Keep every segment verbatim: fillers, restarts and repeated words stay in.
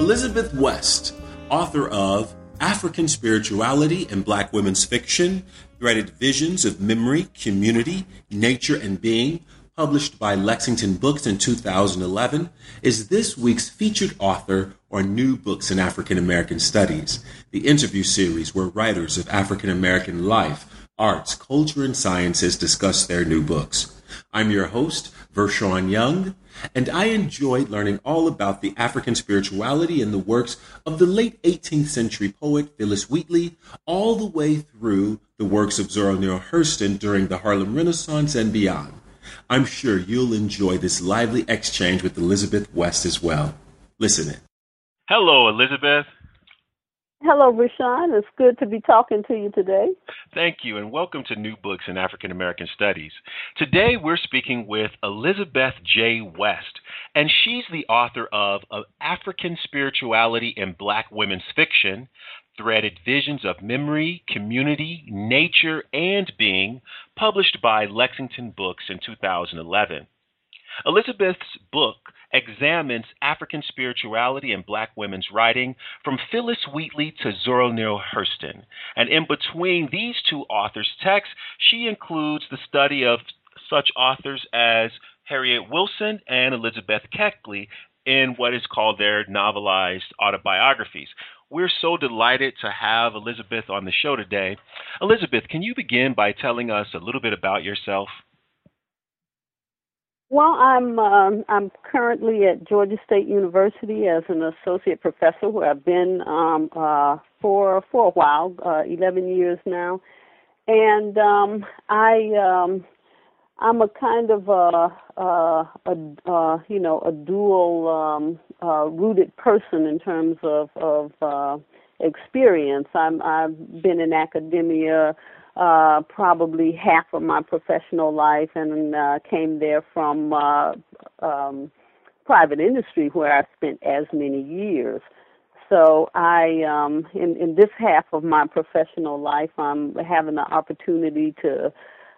Elizabeth West, author of African Spirituality and Black Women's Fiction, Threaded Visions of Memory, Community, Nature, and Being, published by Lexington Books in two thousand eleven, is this week's featured author on New Books in African American Studies, the interview series where writers of African American life, arts, culture, and sciences discuss their new books. I'm your host, Vershawn Young, and I enjoyed learning all about the African spirituality in the works of the late eighteenth century poet Phillis Wheatley, all the way through the works of Zora Neale Hurston during the Harlem Renaissance and beyond. I'm sure you'll enjoy this lively exchange with Elizabeth West as well. Listen in. Hello, Elizabeth. Hello, Vershawn. It's good to be talking to you today. Thank you, and welcome to New Books in African American Studies. Today, we're speaking with Elizabeth J. West, and she's the author of African Spirituality in Black Women's Fiction, Threaded Visions of Memory, Community, Nature, and Being, published by Lexington Books in two thousand eleven. Elizabeth's book examines African spirituality and Black women's writing from Phillis Wheatley to Zora Neale Hurston. And in between these two authors' texts, she includes the study of such authors as Harriet Wilson and Elizabeth Keckley in what is called their novelized autobiographies. We're so delighted to have Elizabeth on the show today. Elizabeth, can you begin by telling us a little bit about yourself? Well, I'm um, I'm currently at Georgia State University as an associate professor, where I've been um, uh, for for a while, uh, eleven years now, and um, I um, I'm a kind of a, a, a, a you know a dual um, uh, rooted person in terms of of uh, experience. I'm I've been in academia Uh, probably half of my professional life, and uh, came there from uh, um, private industry, where I spent as many years. So I, um, in, in this half of my professional life, I'm having the opportunity to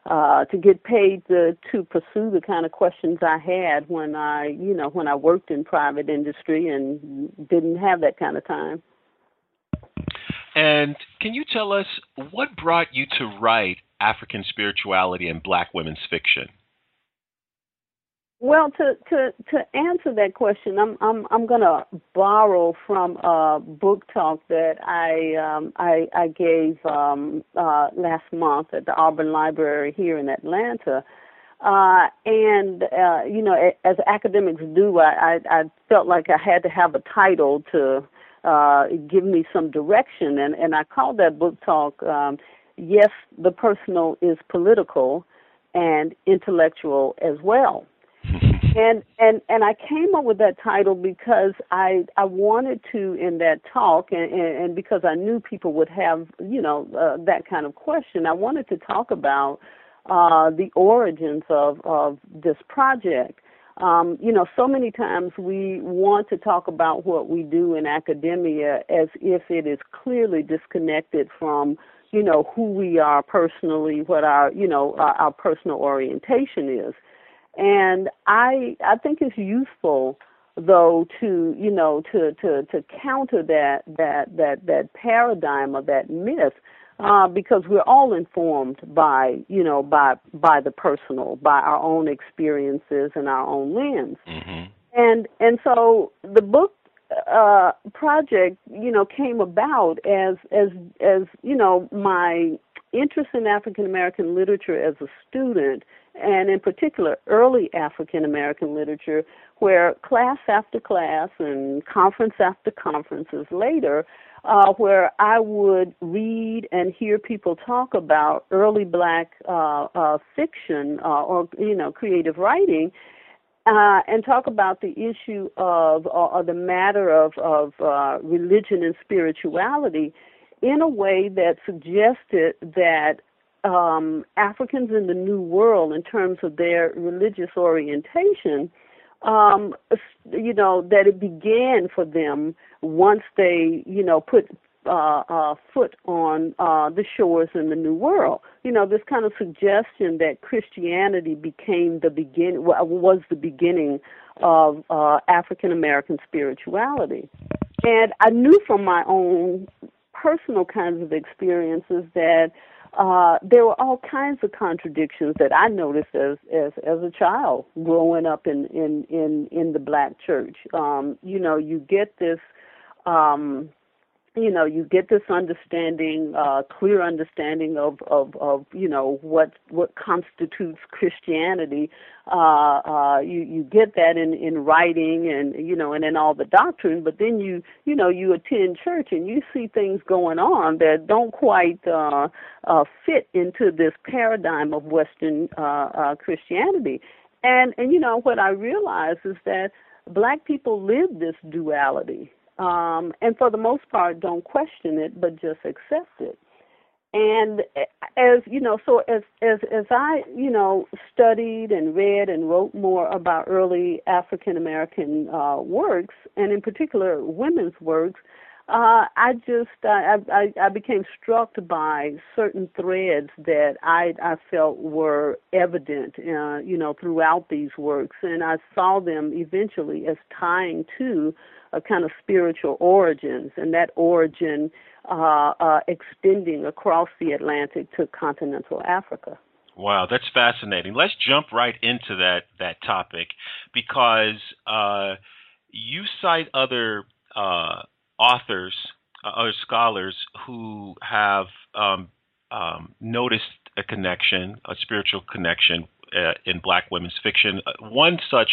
uh, to get paid to, to pursue the kind of questions I had when I, you know, when I worked in private industry and didn't have that kind of time. And can you tell us what brought you to write African spirituality and Black women's fiction? Well, to to, to answer that question, I'm I'm I'm going to borrow from a book talk that I um, I, I gave um, uh, last month at the Auburn Library here in Atlanta. Uh, and, uh, you know, as academics do, I, I, I felt like I had to have a title to Uh, give me some direction, and, and I called that book talk, um, Yes, the Personal is Political and Intellectual as Well. And and, and I came up with that title because I I wanted to, in that talk, and, and because I knew people would have, you know, uh, that kind of question, I wanted to talk about uh, the origins of, of this project. Um, you know, so many times we want to talk about what we do in academia as if it is clearly disconnected from, you know, who we are personally, what our, you know, our, our personal orientation is. And I I think it's useful, though, to, you know, to, to, to counter that, that, that, that paradigm or that myth. Uh, because we're all informed by, you know, by by the personal, by our own experiences and our own lens, mm-hmm. and and so the book uh, project, you know, came about as as as you know my interest in African American literature as a student, and in particular early African American literature, where class after class and conference after conferences later. Uh, where I would read and hear people talk about early Black uh, uh, fiction uh, or, you know, creative writing uh, and talk about the issue of or, or the matter of, of uh, religion and spirituality in a way that suggested that um, Africans in the New World, in terms of their religious orientation, Um, you know, that it began for them once they, you know, put uh, uh, foot on uh, the shores in the New World. You know, this kind of suggestion that Christianity became the begin was the beginning of uh, African American spirituality. And I knew from my own personal kinds of experiences that uh, there were all kinds of contradictions that I noticed as as, as a child growing up in, in, in, in the black church. Um, you know, you get this... Um, you know, you get this understanding, uh, clear understanding of, of, of, you know, what, what constitutes Christianity. Uh, uh, you, you get that in, in writing and, you know, and in all the doctrine, but then you, you know, you attend church and you see things going on that don't quite, uh, uh, fit into this paradigm of Western, uh, uh, Christianity. And, and, you know, what I realize is that black people live this duality. Um, and for the most part, don't question it, but just accept it. And as you know, so as as as I you know studied and read and wrote more about early African American uh, works, and in particular women's works, uh, I just I, I I became struck by certain threads that I I felt were evident, uh, you know, throughout these works, and I saw them eventually as tying to a kind of spiritual origins, and that origin uh, uh, extending across the Atlantic to continental Africa. Wow, that's fascinating. Let's jump right into that that topic, because uh, you cite other uh, authors, uh, other scholars who have um, um, noticed a connection, a spiritual connection uh, in black women's fiction. One such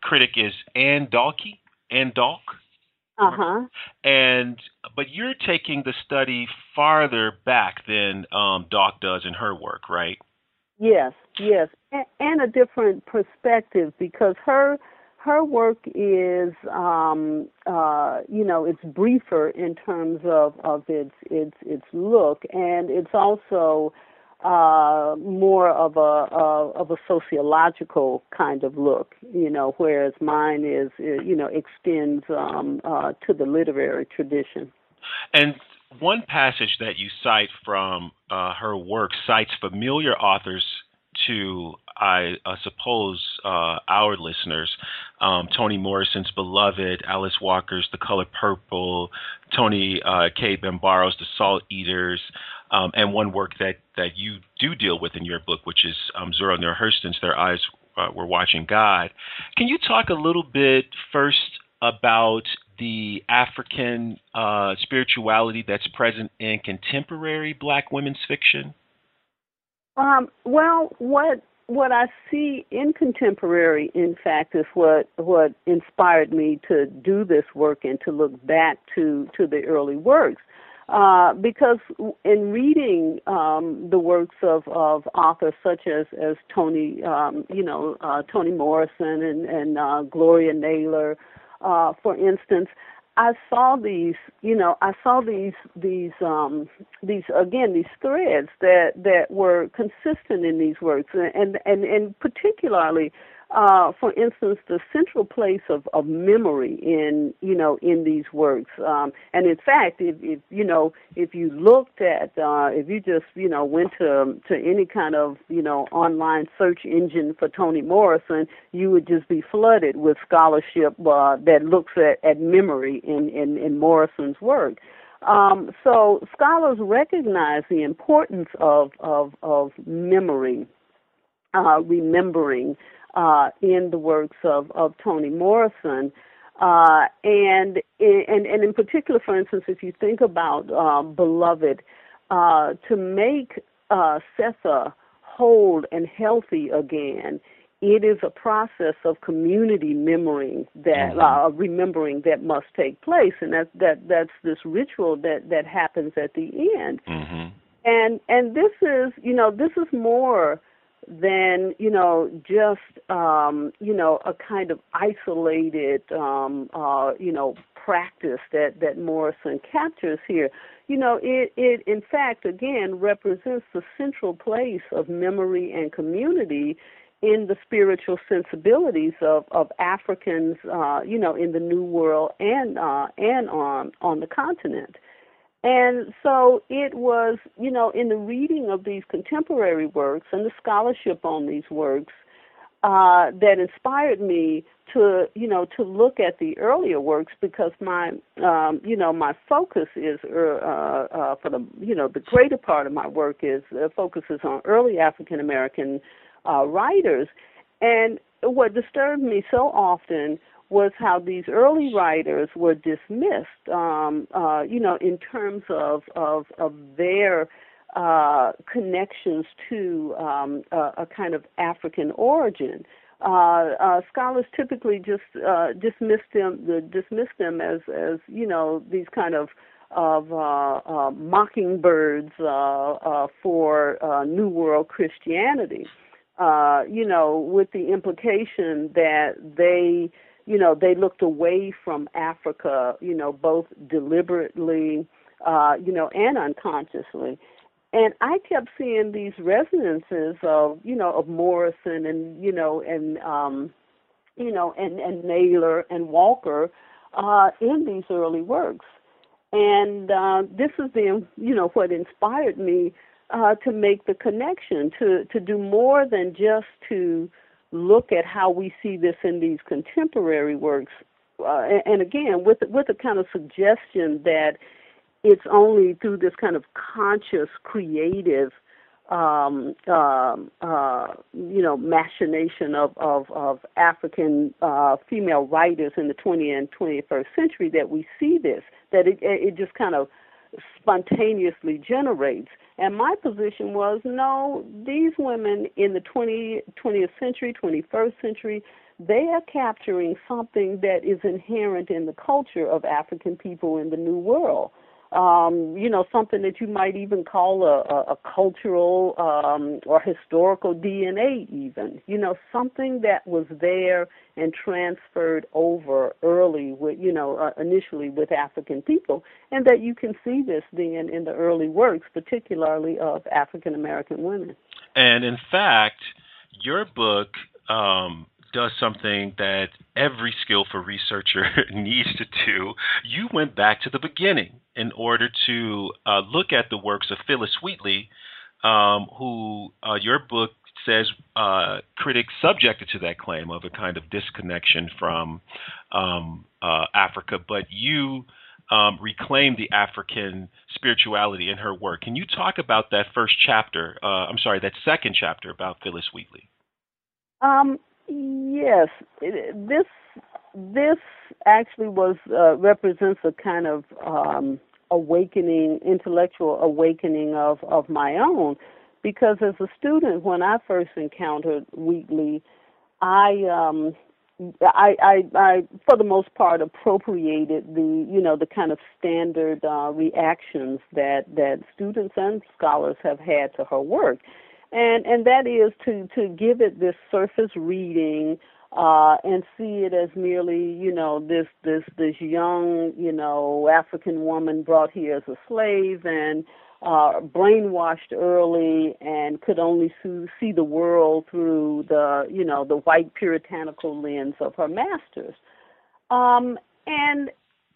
critic is Anne Dahlke. Anne Dahlke, uh-huh. and but you're taking the study farther back than um, Dahlke does in her work, right? Yes, yes, and, and a different perspective, because her her work is um, uh, you know it's briefer in terms of, of its its its look, and it's also uh, more of a uh, of a sociological kind of look, you know, whereas mine is, you know, extends um, uh, to the literary tradition. And one passage that you cite from uh, her work cites familiar authors to, I uh, suppose, uh, our listeners, um, Toni Morrison's Beloved, Alice Walker's The Color Purple, Toni uh, K. Bambaro's The Salt Eaters, um, and one work that, that you do deal with in your book, which is um, Zora Neale Hurston's Their Eyes uh, Were Watching God. Can you talk a little bit first about the African uh, spirituality that's present in contemporary black women's fiction? Um, well, what what I see in contemporary, in fact, is what what inspired me to do this work and to look back to, to the early works, uh, because in reading um, the works of, of authors such as as Toni, um, you know, uh, Toni Morrison and and uh, Gloria Naylor, uh, for instance. I saw these, you know, I saw these, these, um, these again, these threads that, that were consistent in these works, and and and particularly, uh, for instance, the central place of, of memory in, you know, in these works. Um, and in fact, if, if you know, if you looked at, uh, if you just, you know, went to to any kind of, you know, online search engine for Toni Morrison, you would just be flooded with scholarship uh, that looks at, at memory in, in, in Morrison's work. Um, so scholars recognize the importance of of, of memory, uh, remembering. Uh, in the works of, of Toni Morrison, uh, and, and and in particular, for instance, if you think about uh, Beloved, uh, to make uh, Setha whole and healthy again, it is a process of community memorying that uh, remembering that must take place, and that that that's this ritual that that happens at the end, mm-hmm. and and this is you know this is more than, you know, just, um, you know, a kind of isolated, um, uh, you know, practice that, that Morrison captures here. You know, it, it, in fact, again, represents the central place of memory and community in the spiritual sensibilities of, of Africans, uh, you know, in the New World and, uh, and on, on the continent. And so it was, you know, in the reading of these contemporary works and the scholarship on these works, uh, that inspired me to, you know, to look at the earlier works, because my, um, you know, my focus is, uh, uh, for the, you know, the greater part of my work is uh, focuses on early African American uh, writers, and what disturbed me so often was how these early writers were dismissed, um, uh, you know, in terms of of, of their uh, connections to um, a, a kind of African origin. Uh, uh, scholars typically just uh, dismiss them, uh, dismiss them as, as you know, these kind of of uh, uh, mockingbirds uh, uh, for uh, New World Christianity. Uh, you know, with the implication that they, you know, they looked away from Africa, you know, both deliberately, uh, you know, and unconsciously. And I kept seeing these resonances of, you know, of Morrison and, you know, and, um, you know, and, and Naylor and Walker uh, in these early works. And uh, this is the, you know, what inspired me uh, to make the connection, to, to do more than just to look at how we see this in these contemporary works, uh, and, and again, with with a kind of suggestion that it's only through this kind of conscious, creative, um, um, uh, you know, machination of of, of African uh, female writers in the twentieth and twenty-first century that we see this, that it it just kind of spontaneously generates. And my position was, no, these women in the twentieth century, twenty-first century, they are capturing something that is inherent in the culture of African people in the New World. Um, you know, something that you might even call a, a, a cultural um, or historical D N A even. You know, something that was there and transferred over early with, you know, uh, initially with African people, and that you can see this then in the early works, particularly of African American women. And in fact, your book um does something that every skillful researcher needs to do. You went back to the beginning in order to uh, look at the works of Phillis Wheatley, um, who uh, your book says uh, critics subjected to that claim of a kind of disconnection from um, uh, Africa, but you um, reclaimed the African spirituality in her work. Can you talk about that first chapter, uh, I'm sorry, that second chapter about Phillis Wheatley? Um. Yes, this this actually was uh, represents a kind of um, awakening, intellectual awakening of, of my own, because as a student, when I first encountered Wheatley, I um, I, I I for the most part appropriated the you know the kind of standard uh, reactions that, that students and scholars have had to her work. And and that is to, to give it this surface reading uh, and see it as merely, you know, this this this young, you know, African woman brought here as a slave and uh, brainwashed early and could only see the world through the, you know, the white puritanical lens of her masters. Um, and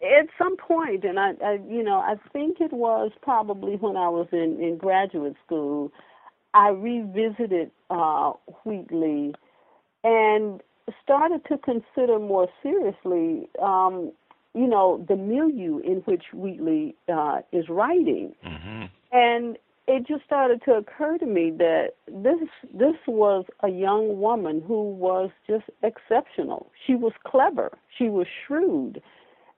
at some point, and I, I, you know, I think it was probably when I was in, in graduate school, I revisited uh, Wheatley and started to consider more seriously, um, you know, the milieu in which Wheatley uh, is writing. Mm-hmm. And it just started to occur to me that this this was a young woman who was just exceptional. She was clever. She was shrewd.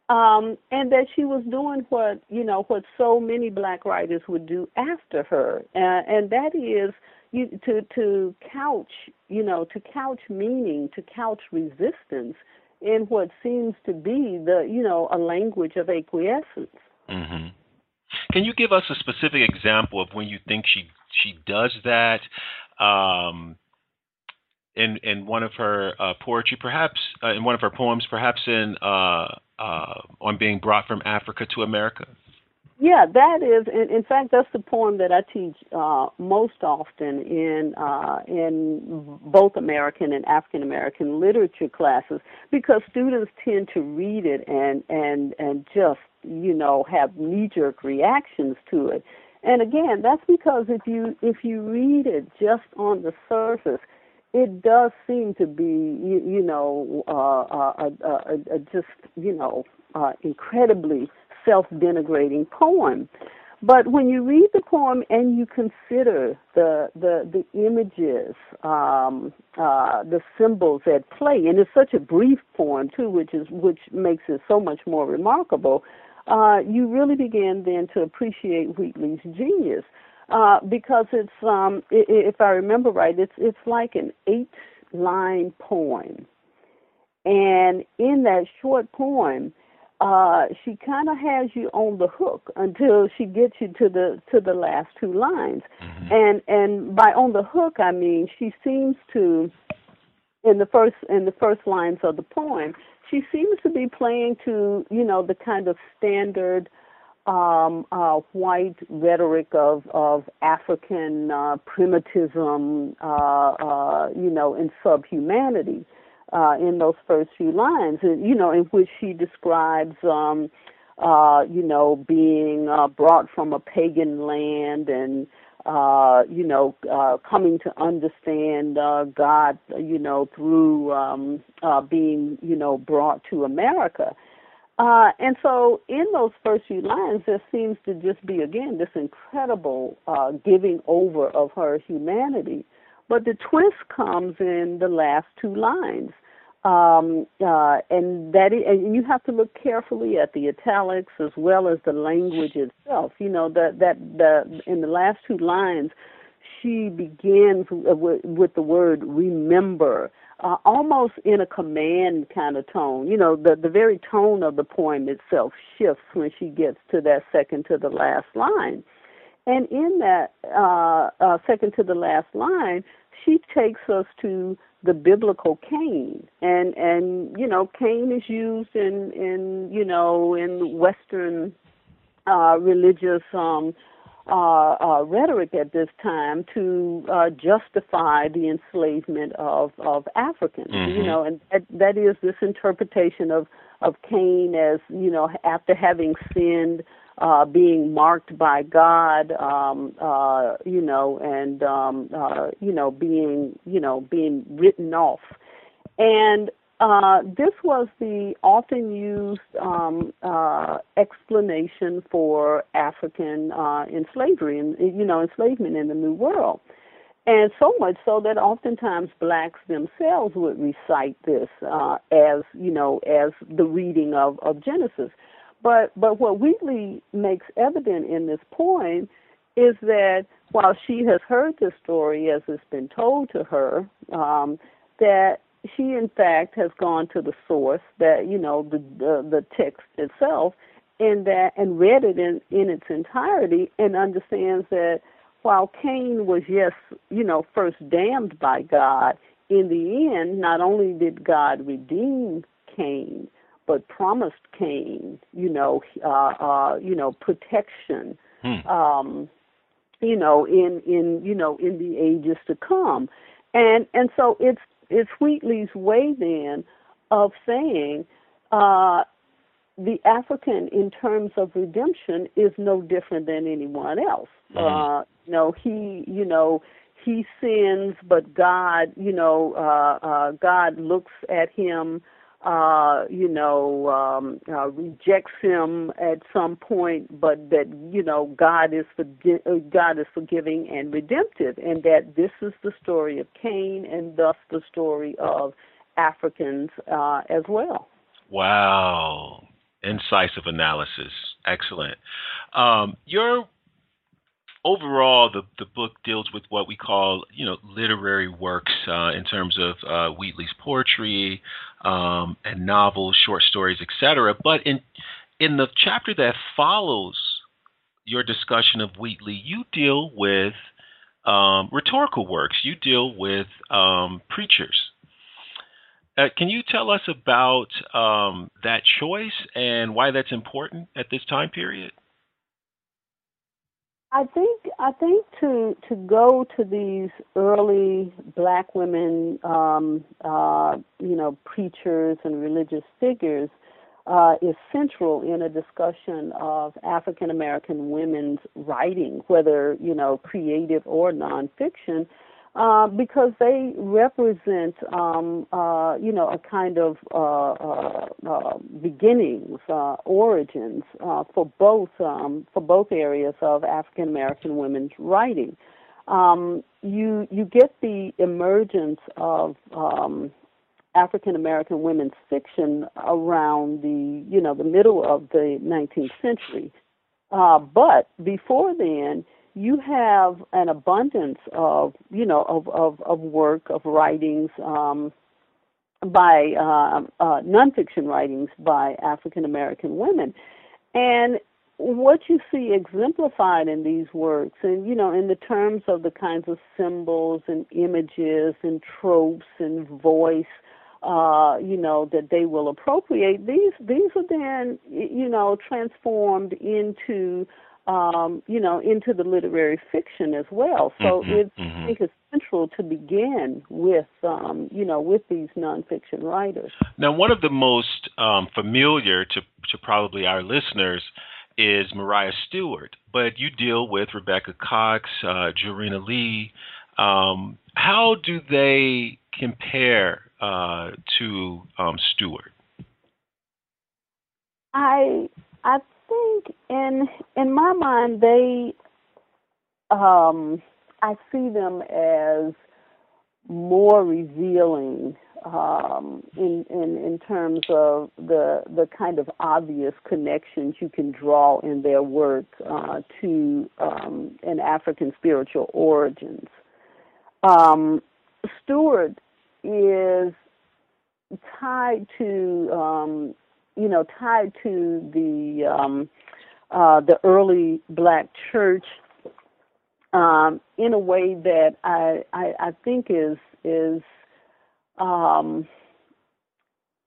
Um, and that she was doing what, you know, what so many black writers would do after her. Uh, and that is you, to, to couch, you know, to couch meaning, to couch resistance in what seems to be the, you know, a language of acquiescence. Mm-hmm. Can you give us a specific example of when you think she, she does that? Um In, in one of her uh, poetry, perhaps, uh, in one of her poems, perhaps in uh, uh, On Being Brought from Africa to America? Yeah, that is, in, in fact, that's the poem that I teach uh, most often in uh, in both American and African American literature classes, because students tend to read it and, and, and just, you know, have knee-jerk reactions to it. And again, that's because if you if you read it just on the surface, it does seem to be, you, you know, uh, uh, uh, uh, uh, just, you know, uh, incredibly self-denigrating poem. But when you read the poem and you consider the the, the images, um, uh, the symbols at play, and it's such a brief poem too, which is which makes it so much more remarkable. Uh, you really begin then to appreciate Wheatley's genius, uh, because it's, um, I- if I remember right, it's it's like an eight-line poem, and in that short poem, Uh, she kind of has you on the hook until she gets you to the to the last two lines, mm-hmm. and and by on the hook I mean she seems to, in the first in the first lines of the poem, she seems to be playing to, you know, the kind of standard um, uh, white rhetoric of of African uh, primitivism, uh, uh, you know, and subhumanity. Uh, in those first few lines, you know, in which she describes, um, uh, you know, being uh, brought from a pagan land and, uh, you know, uh, coming to understand uh, God, you know, through um, uh, being, you know, brought to America. Uh, and so in those first few lines, there seems to just be, again, this incredible uh, giving over of her humanity. But the twist comes in the last two lines, um, uh, and that is, and you have to look carefully at the italics as well as the language itself. You know that that the in the last two lines, she begins with, with the word "remember," uh, almost in a command kind of tone. You know, the the very tone of the poem itself shifts when she gets to that second to the last line. And in that uh, uh, second to the last line, she takes us to the biblical Cain, and and you know Cain is used in in you know in Western uh, religious um, uh, uh, rhetoric at this time to uh, justify the enslavement of of Africans, mm-hmm. you know, and that, that is this interpretation of of Cain as, you know, after having sinned. Uh, being marked by God, um, uh, you know, and um, uh, you know, being you know being written off, and uh, this was the often used um, uh, explanation for African uh, in slavery and you know enslavement in the New World, and so much so that oftentimes blacks themselves would recite this uh, as you know as the reading of, of Genesis. But but what Wheatley makes evident in this poem is that while she has heard this story as it's been told to her, um, that she in fact has gone to the source, that you know the the, the text itself, and that and read it in, in its entirety, and understands that while Cain was yes you know first damned by God, in the end not only did God redeem Cain, but promised Cain, you know, uh, uh, you know, protection, hmm. um, you know, in, in you know in the ages to come, and and so it's it's Wheatley's way then of saying uh, the African in terms of redemption is no different than anyone else. Hmm. Uh, you know, he you know he sins, but God you know uh, uh, God looks at him. Uh, you know, um, uh, rejects him at some point, but that you know God is forgi- God is forgiving and redemptive, and that this is the story of Cain, and thus the story of Africans uh, as well. Wow, incisive analysis, excellent. Um, your Overall, the, the book deals with what we call, you know, literary works uh, in terms of uh, Wheatley's poetry um, and novels, short stories, et cetera. But in in the chapter that follows your discussion of Wheatley, you deal with um, rhetorical works. You deal with um, preachers. Uh, can you tell us about um, that choice and why that's important at this time period? I think I think to to go to these early black women, um, uh, you know, preachers and religious figures uh, is central in a discussion of African American women's writing, whether you know creative or nonfiction, uh, because they represent, um, uh, you know, a kind of uh, uh, uh, beginnings, uh, origins uh, for both um, for both areas of African American women's writing. Um, you you get the emergence of um, African American women's fiction around the you know the middle of the nineteenth century, uh, but before then you have an abundance of you know of of, of work of writings um, by uh, uh, nonfiction writings by African American women, and what you see exemplified in these works, and you know, in the terms of the kinds of symbols and images and tropes and voice, uh, you know, that they will appropriate. These these are then, you know, transformed into, um, you know, into the literary fiction as well. So mm-hmm, it's, mm-hmm. I think it's central to begin with, um, you know, with these nonfiction writers. Now, one of the most um, familiar to to probably our listeners is Mariah Stewart, but you deal with Rebecca Cox, uh, Jarena Lee. Um, how do they compare uh, to um, Stewart? I I think in in my mind they um, I see them as more revealing. Um, in, in in terms of the the kind of obvious connections you can draw in their work uh, to um, an African spiritual origins. Um, Stewart is tied to um, you know tied to the um, uh, the early Black church um, in a way that I I, I think is is Um,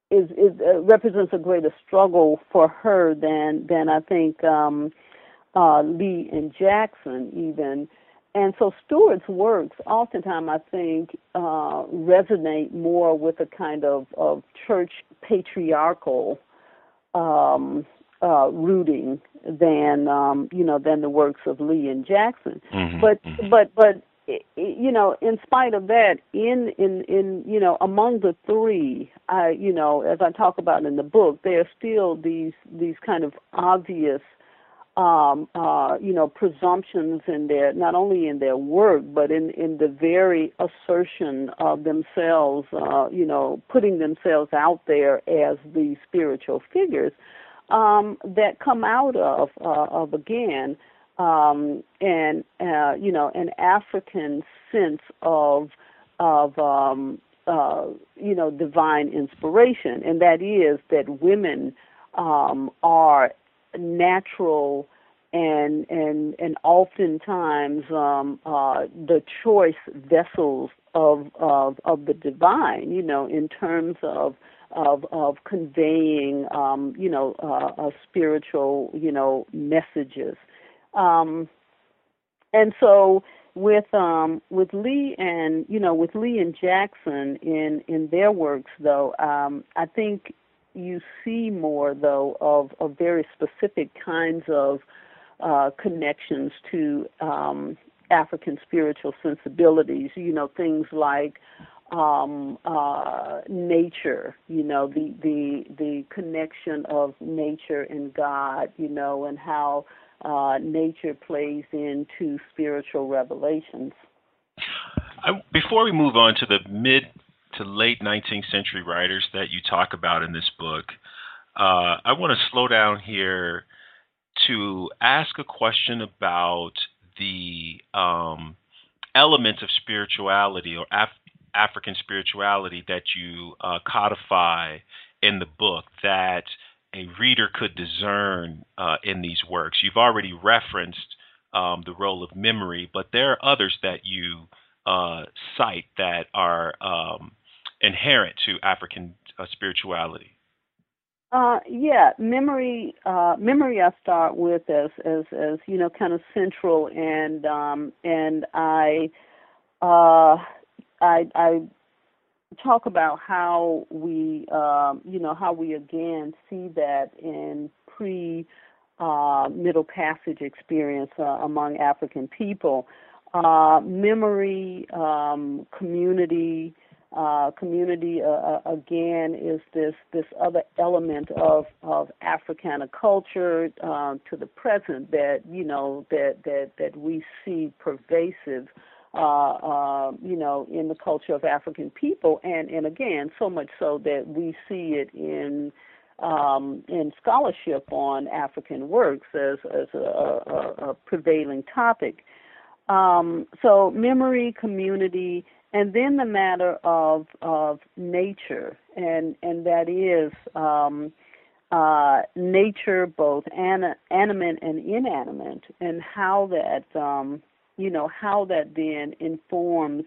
is, is uh, represents a greater struggle for her than than I think um, uh, Lee and Jackson even, and so Stewart's works oftentimes I think uh, resonate more with a kind of, of church patriarchal um, uh, rooting than um, you know than the works of Lee and Jackson, mm-hmm. but but but. You know, in spite of that, in, in, in you know, among the three, I, you know, as I talk about in the book, there are still these these kind of obvious, um, uh, you know, presumptions in their, not only in their work, but in, in the very assertion of themselves, uh, you know, putting themselves out there as the spiritual figures um, that come out of, uh, of again, Um, and uh, you know, an African sense of of um, uh, you know divine inspiration, and that is that women um, are natural and and and oftentimes um, uh, the choice vessels of of of the divine. You know, in terms of Of, of conveying um, you know uh, uh, spiritual you know messages. Um, and so with um, with Lee and you know with Lee and Jackson in, in their works though, um, I think you see more though of, of very specific kinds of uh, connections to um, African spiritual sensibilities. You know things like um, uh, nature. You know the, the the connection of nature and God. You know and how. Uh, nature plays into spiritual revelations. I, before we move on to the mid to late nineteenth century writers that you talk about in this book, uh, I want to slow down here to ask a question about the um, elements of spirituality or Af- African spirituality that you uh, codify in the book that a reader could discern uh, in these works. You've already referenced um, the role of memory, but there are others that you uh, cite that are um, inherent to African uh, spirituality. Uh, yeah, memory. Uh, memory. I start with as as as you know, kind of central, and um, and I, uh, I I. talk about how we, um, you know, how we again see that in pre-Middle uh, Passage experience uh, among African people. uh, memory, um, community. Uh, community uh, again is this this other element of of Africana culture uh, to the present that you know that that that we see pervasive uh, uh, you know in the culture of African people, and and again so much so that we see it in um, in scholarship on African works as as a, a, a prevailing topic. Um, so memory, community. And then the matter of of nature, and and that is um, uh, nature, both an, animate and inanimate, and how that um, you know how that then informs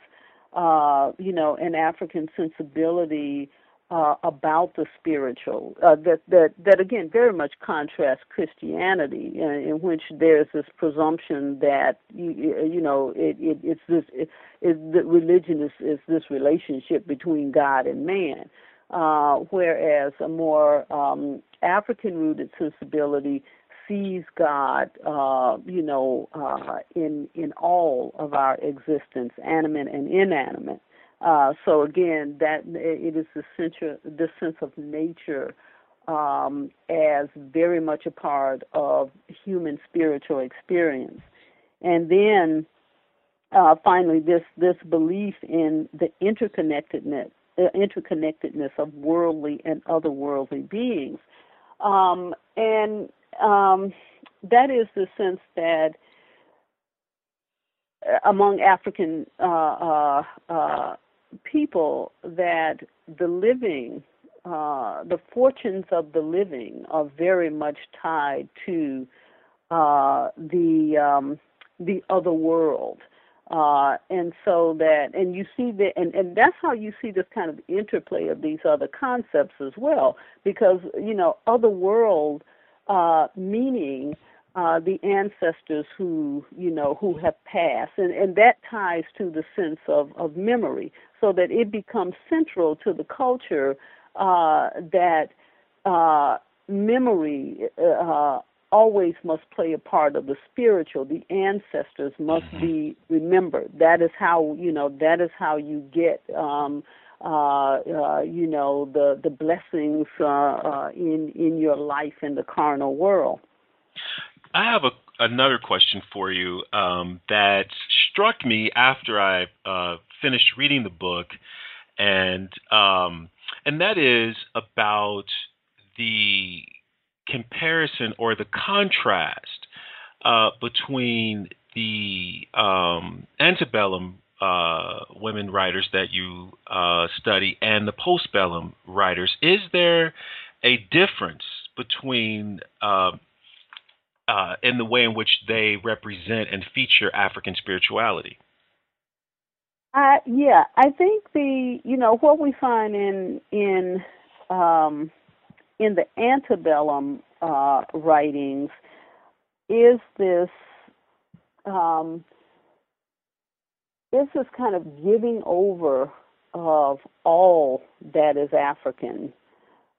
uh, you know an African sensibility uh, about the spiritual. Uh, that that that again very much contrasts Christianity, in, in which there's this presumption that you, you know it, it it's this. It, Is that religion is, is this relationship between God and man, uh, whereas a more um, African-rooted sensibility sees God, uh, you know, uh, in in all of our existence, animate and inanimate. Uh, so again, that it is the center, the sense of nature um, as very much a part of human spiritual experience, and then. Uh, finally, this, this belief in the interconnectedness uh, interconnectedness of worldly and otherworldly beings, um, and um, that is the sense that among African uh, uh, uh, people that the living, uh, the fortunes of the living, are very much tied to uh, the um, the other world. Uh, and so that, and you see that, and, and that's how you see this kind of interplay of these other concepts as well, because, you know, other world, uh, meaning, uh, the ancestors who, you know, who have passed, and, and that ties to the sense of, of memory, so that it becomes central to the culture, uh, that, uh, memory, uh, always must play a part of the spiritual. The ancestors must be remembered. That is how, you know, that is how you get, um, uh, uh, you know, the, the blessings uh, uh, in, in your life in the carnal world. I have a, another question for you um, that struck me after I uh, finished reading the book, and um, and that is about the comparison or the contrast uh, between the um, antebellum uh, women writers that you uh, study and the postbellum writers. Is there a difference between uh, uh, in the way in which they represent and feature African spirituality? Uh, yeah, I think the, you know, what we find in, in, um, in the antebellum uh, writings is this um, is this kind of giving over of all that is African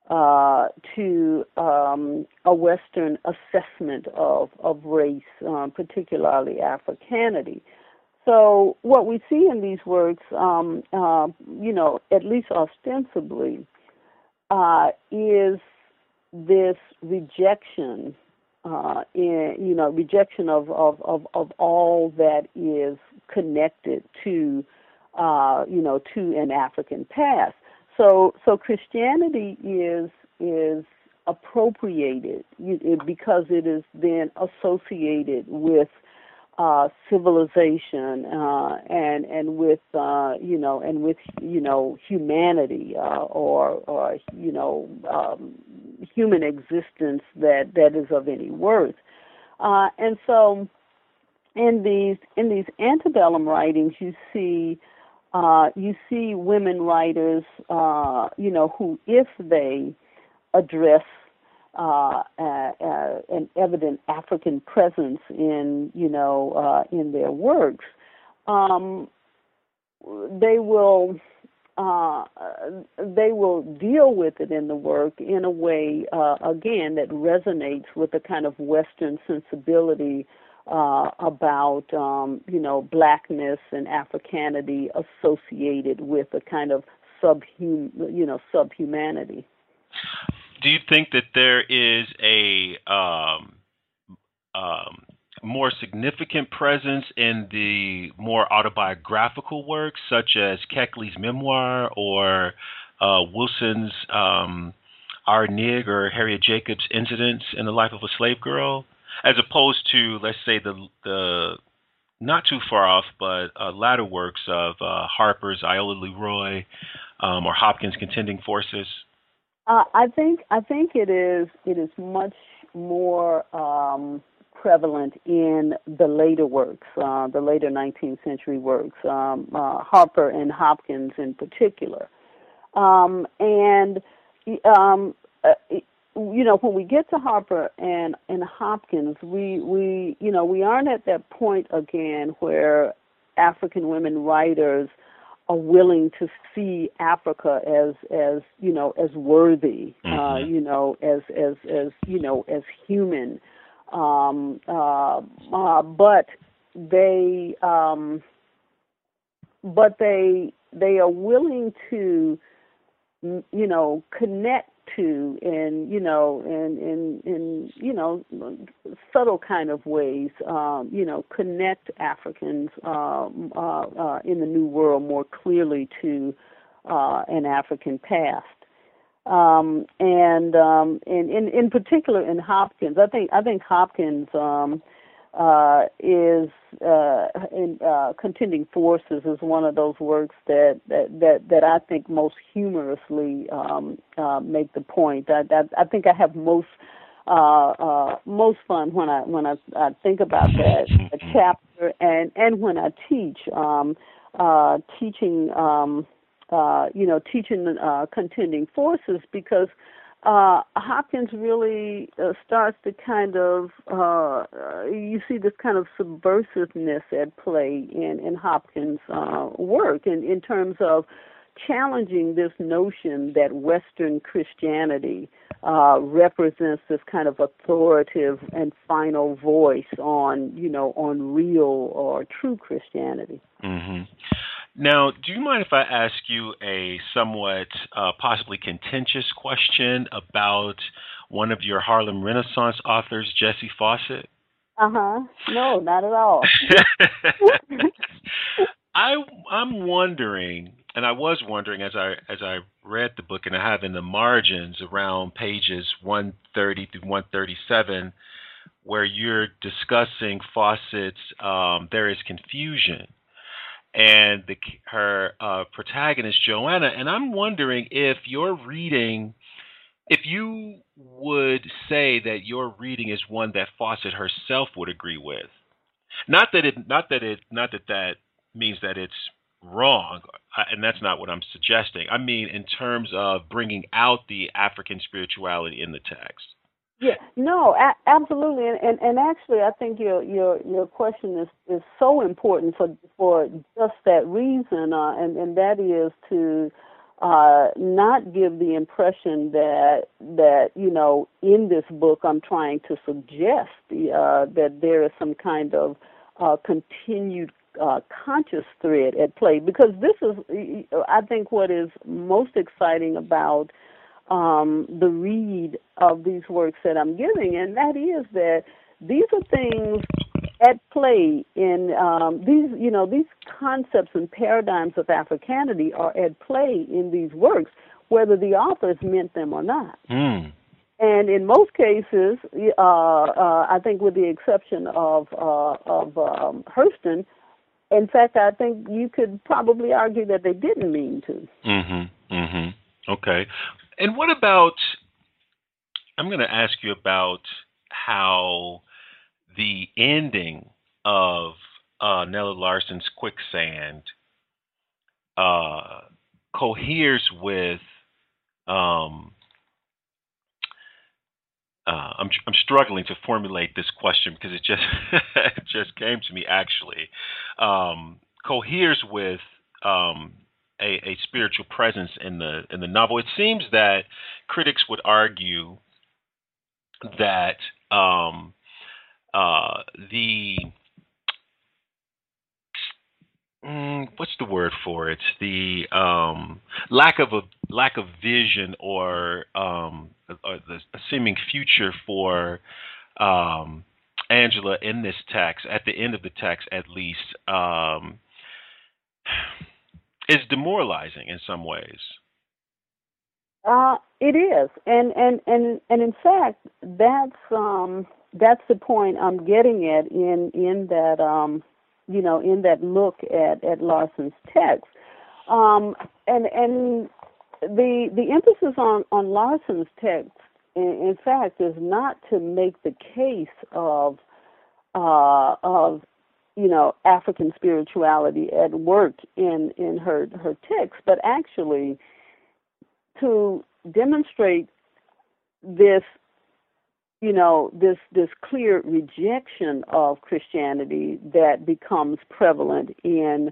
uh, to um, a Western assessment of, of race, um, particularly Africanity. So what we see in these works, um, uh, you know, at least ostensibly, Uh, is this rejection, uh, in, you know, rejection of, of, of, of all that is connected to, uh, you know, to an African past. So, so Christianity is is appropriated because it is then associated with uh, civilization uh, and and with uh, you know and with you know humanity uh, or or you know um, human existence that, that is of any worth, uh, and so in these in these antebellum writings you see uh, you see women writers uh, you know who, if they address Uh, uh, uh, an evident African presence in, you know, uh, in their works, um, they will uh, they will deal with it in the work in a way, uh, again, that resonates with the kind of Western sensibility uh, about, um, you know, blackness and Africanity associated with a kind of subhum, you know, subhumanity. Do you think that there is a um, um, more significant presence in the more autobiographical works, such as Keckley's memoir or uh, Wilson's um, Our Nig or Harriet Jacobs' Incidents in the Life of a Slave Girl, as opposed to, let's say, the the not too far off, but uh, latter works of uh, Harper's Iola Leroy um, or Hopkins' Contending Forces? Uh, I think I think it is it is much more um, prevalent in the later works, uh, the later nineteenth century works, um, uh, Harper and Hopkins in particular. Um, and um, uh, it, you know, when we get to Harper and, and Hopkins, we we you know we aren't at that point again where African women writers are willing to see Africa as, as you know, as worthy, mm-hmm. uh, you know, as, as, as, you know, as human. Um, uh, uh, but they, um, but they, they are willing to, you know, connect to and, you know, and, and, and, you know, subtle kind of ways, um, you know, connect Africans um, uh, uh, in the New World more clearly to uh, an African past. Um, and um, and in, in particular in Hopkins, I think I think Hopkins um, uh, is uh, in uh, Contending Forces is one of those works that that, that, that I think most humorously um, uh, make the point. I, I, I think I have most uh, uh, most fun when I when I, I think about that chapter and, and when I teach um, uh, teaching. Um, Uh, you know, teaching uh, Contending Forces, because uh, Hopkins really uh, starts to kind of, uh, you see this kind of subversiveness at play in, in Hopkins' uh, work in, in terms of challenging this notion that Western Christianity uh, represents this kind of authoritative and final voice on, you know, on real or true Christianity. Mm-hmm. Now, do you mind if I ask you a somewhat uh, possibly contentious question about one of your Harlem Renaissance authors, Jessie Fauset? Uh-huh. No, not at all. I, I'm wondering, and I was wondering as I as I read the book, and I have in the margins around pages one thirty through one thirty-seven, where you're discussing Fauset's um, There Is Confusion. And the, her uh, protagonist, Joanna. And I'm wondering if your reading, if you would say that your reading is one that Fauset herself would agree with. Not that it, not that it, not that that means that it's wrong, and that's not what I'm suggesting. I mean, in terms of bringing out the African spirituality in the text. Yeah, no, a- absolutely, and, and and actually, I think your your your question is, is so important for for just that reason, uh, and and that is to uh, not give the impression that that you know in this book I'm trying to suggest the, uh, that there is some kind of uh, continued uh, conscious thread at play, because this is, I think, what is most exciting about. Um, the read of these works that I'm giving, and that is that these are things at play in um, these, you know, these concepts and paradigms of Africanity are at play in these works, whether the authors meant them or not. Mm. And in most cases, uh, uh, I think with the exception of uh, of um, Hurston, in fact, I think you could probably argue that they didn't mean to. Mm-hmm, mm-hmm. Okay. And what about, I'm going to ask you about how the ending of uh, Nella Larsen's Quicksand uh, coheres with, um, uh, I'm, I'm struggling to formulate this question because it just it just came to me actually, um, coheres with um A, a spiritual presence in the in the novel. It seems that critics would argue that um, uh, the mm, what's the word for it? The um, lack of a lack of vision or, um, or the seeming future for um, Angela in this text, at the end of the text at least, um, is demoralizing in some ways. Uh, it is, and and and and in fact, that's um, that's the point I'm getting at in in that um, you know in that look at, at Larsen's text, um, and and the the emphasis on, on Larsen's text, in, in fact, is not to make the case of uh, of you know African spirituality at work in in her her text, but actually to demonstrate this, you know, this this clear rejection of Christianity that becomes prevalent in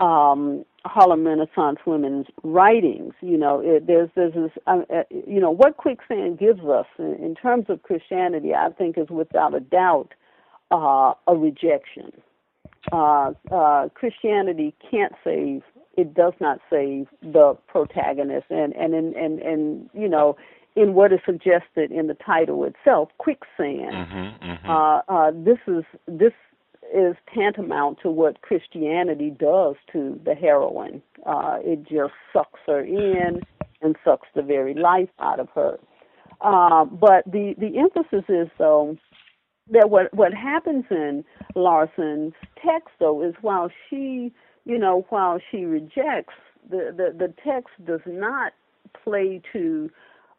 um, Harlem Renaissance women's writings. You know, it, there's there's this, uh, you know, what Quicksand gives us in, in terms of Christianity, I think, is without a doubt uh, a rejection. Uh, uh, Christianity can't save. It does not save the protagonist, and and and and, and you know, in what is suggested in the title itself, Quicksand. Mm-hmm, mm-hmm. Uh, uh, this is this is tantamount to what Christianity does to the heroine. Uh, it just sucks her in and sucks the very life out of her. Uh, but the the emphasis is though that what what happens in Larsen's text though is while she You know, while she rejects, the, the, the text does not play to,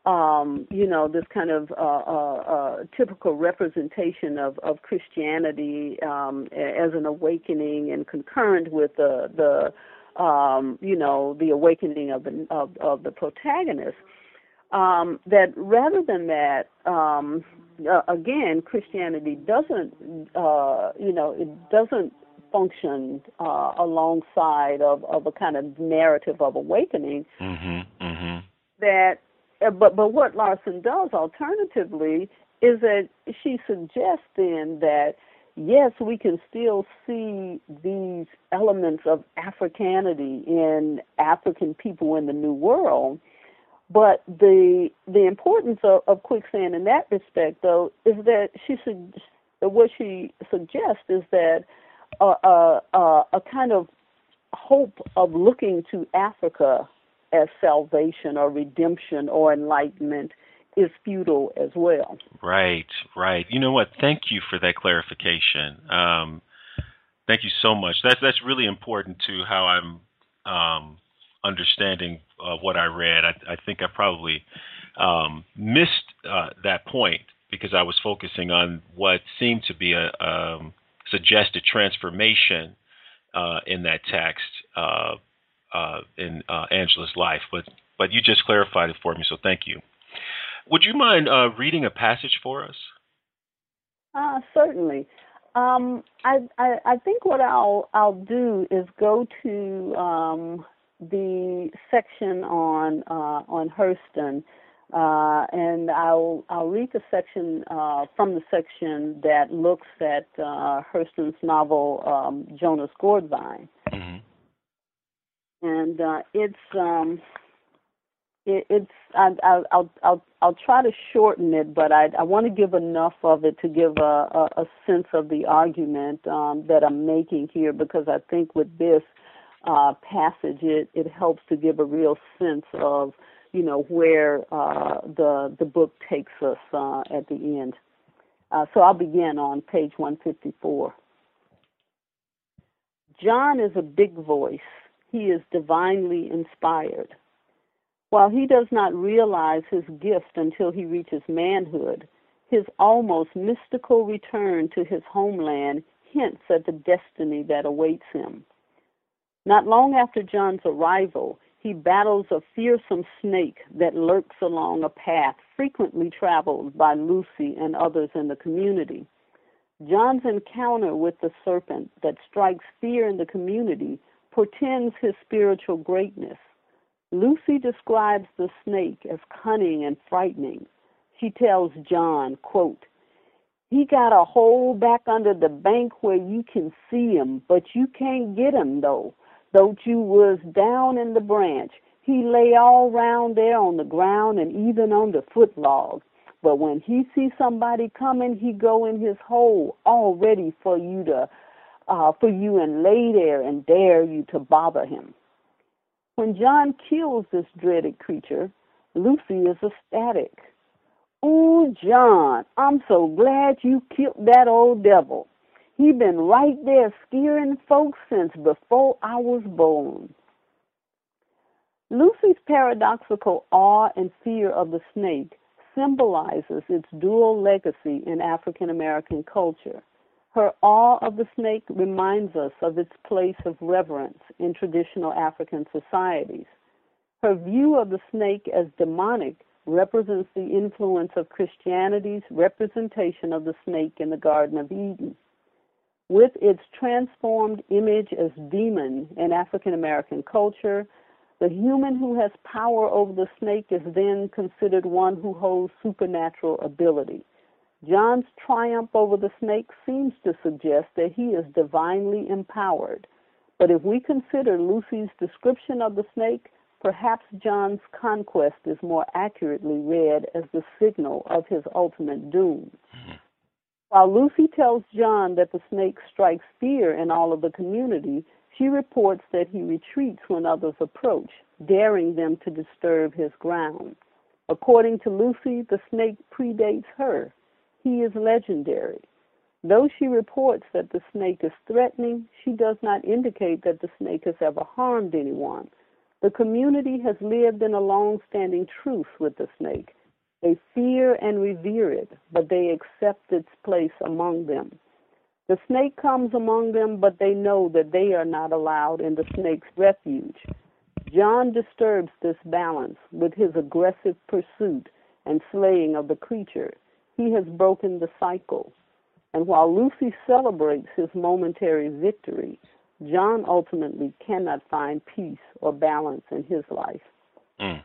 um, you know, this kind of uh, uh, uh, typical representation of, of Christianity um, as an awakening and concurrent with the, the um, you know, the awakening of the, of, of the protagonist. Um, that rather than that, um, uh, again, Christianity doesn't, uh, you know, it doesn't functioned uh, alongside of, of a kind of narrative of awakening. Mm-hmm, mm-hmm. That, but but what Larsen does alternatively is that she suggests then that yes, we can still see these elements of Africanity in African people in the New World, but the the importance of, of Quicksand in that respect, though, is that she su- what she suggests is that Uh, uh, uh, a kind of hope of looking to Africa as salvation or redemption or enlightenment is futile as well. Right, right. You know what? Thank you for that clarification. Um, thank you so much. That's that's really important to how I'm um, understanding uh, what I read. I, I think I probably um, missed uh, that point because I was focusing on what seemed to be a um, suggested transformation uh, in that text uh, uh, in uh, Angela's life, but but you just clarified it for me, so thank you. Would you mind uh, reading a passage for us? Uh, certainly. Um, I, I I think what I'll I'll do is go to um, the section on uh, on Hurston. Uh, and I'll I'll read the section uh, from the section that looks at uh, Hurston's novel um, Jonas Gourdvine, mm-hmm. and uh, it's um, it, it's I, I, I'll I'll I'll try to shorten it, but I I want to give enough of it to give a, a, a sense of the argument um, that I'm making here, because I think with this uh, passage it, it helps to give a real sense of, you know, where uh, the the book takes us uh, at the end. Uh, so I'll begin on page one fifty-four. John is a big voice. He is divinely inspired. While he does not realize his gift until he reaches manhood, his almost mystical return to his homeland hints at the destiny that awaits him. Not long after John's arrival, he battles a fearsome snake that lurks along a path frequently traveled by Lucy and others in the community. John's encounter with the serpent that strikes fear in the community portends his spiritual greatness. Lucy describes the snake as cunning and frightening. She tells John, quote, He got a hole back under the bank where you can see him, but you can't get him, though, though you was down in the branch. He lay all round there on the ground and even on the foot log. But when he see somebody coming, he go in his hole all ready for you to, uh, for you and lay there and dare you to bother him. When John kills this dreaded creature, Lucy is ecstatic. Ooh, John, I'm so glad you killed that old devil. He been right there scaring folks since before I was born. Lucy's paradoxical awe and fear of the snake symbolizes its dual legacy in African American culture. Her awe of the snake reminds us of its place of reverence in traditional African societies. Her view of the snake as demonic represents the influence of Christianity's representation of the snake in the Garden of Eden. With its transformed image as demon in African American culture, the human who has power over the snake is then considered one who holds supernatural ability. John's triumph over the snake seems to suggest that he is divinely empowered. But if we consider Lucy's description of the snake, perhaps John's conquest is more accurately read as the signal of his ultimate doom. Mm-hmm. While Lucy tells John that the snake strikes fear in all of the community, she reports that he retreats when others approach, daring them to disturb his ground. According to Lucy, the snake predates her. He is legendary. Though she reports that the snake is threatening, she does not indicate that the snake has ever harmed anyone. The community has lived in a long-standing truce with the snake. They fear and revere it, but they accept its place among them. The snake comes among them, but they know that they are not allowed in the snake's refuge. John disturbs this balance with his aggressive pursuit and slaying of the creature. He has broken the cycle. And while Lucy celebrates his momentary victory, John ultimately cannot find peace or balance in his life. Mm.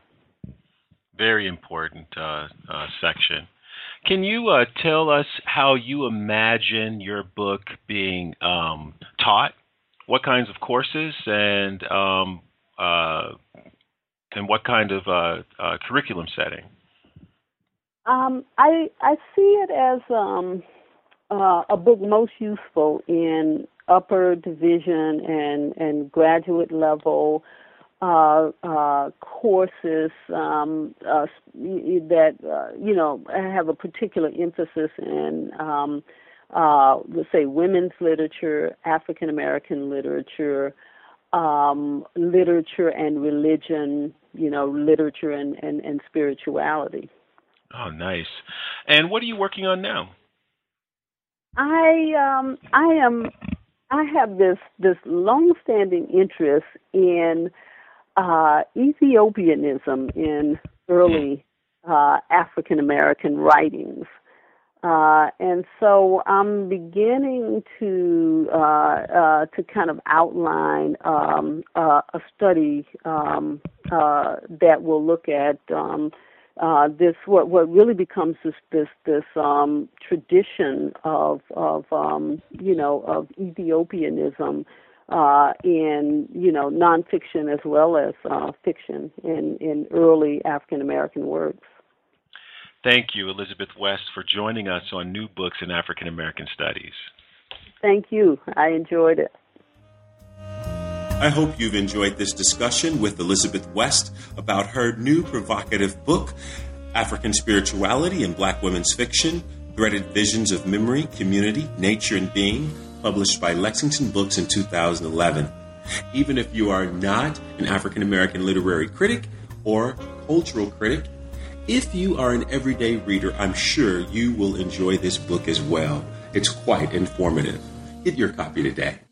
Very important uh, uh, section. Can you uh, tell us how you imagine your book being um, taught? What kinds of courses and um, uh, and what kind of uh, uh, curriculum setting? Um, I I see it as um, uh, a book most useful in upper division and and graduate level Uh, uh, courses um, uh, that, uh, you know, have a particular emphasis in, um, uh, let's say, women's literature, African American literature, um, literature and religion, you know, literature and, and, and spirituality. Oh, nice. And what are you working on now? I um, I am, I have this, this long-standing interest in Uh, Ethiopianism in early uh, African American writings. Uh, and so I'm beginning to uh, uh, to kind of outline um, uh, a study um, uh, that will look at um, uh, this what what really becomes this this this um, tradition of of um, you know of Ethiopianism. Uh, in, you know, nonfiction as well as uh, fiction in, in early African-American works. Thank you, Elizabeth West, for joining us on New Books in African-American Studies. Thank you. I enjoyed it. I hope you've enjoyed this discussion with Elizabeth West about her new provocative book, African Spirituality in Black Women's Fiction, Threaded Visions of Memory, Community, Nature, and Being, published by Lexington Books in two thousand eleven. Even if you are not an African American literary critic or cultural critic, if you are an everyday reader, I'm sure you will enjoy this book as well. It's quite informative. Get your copy today.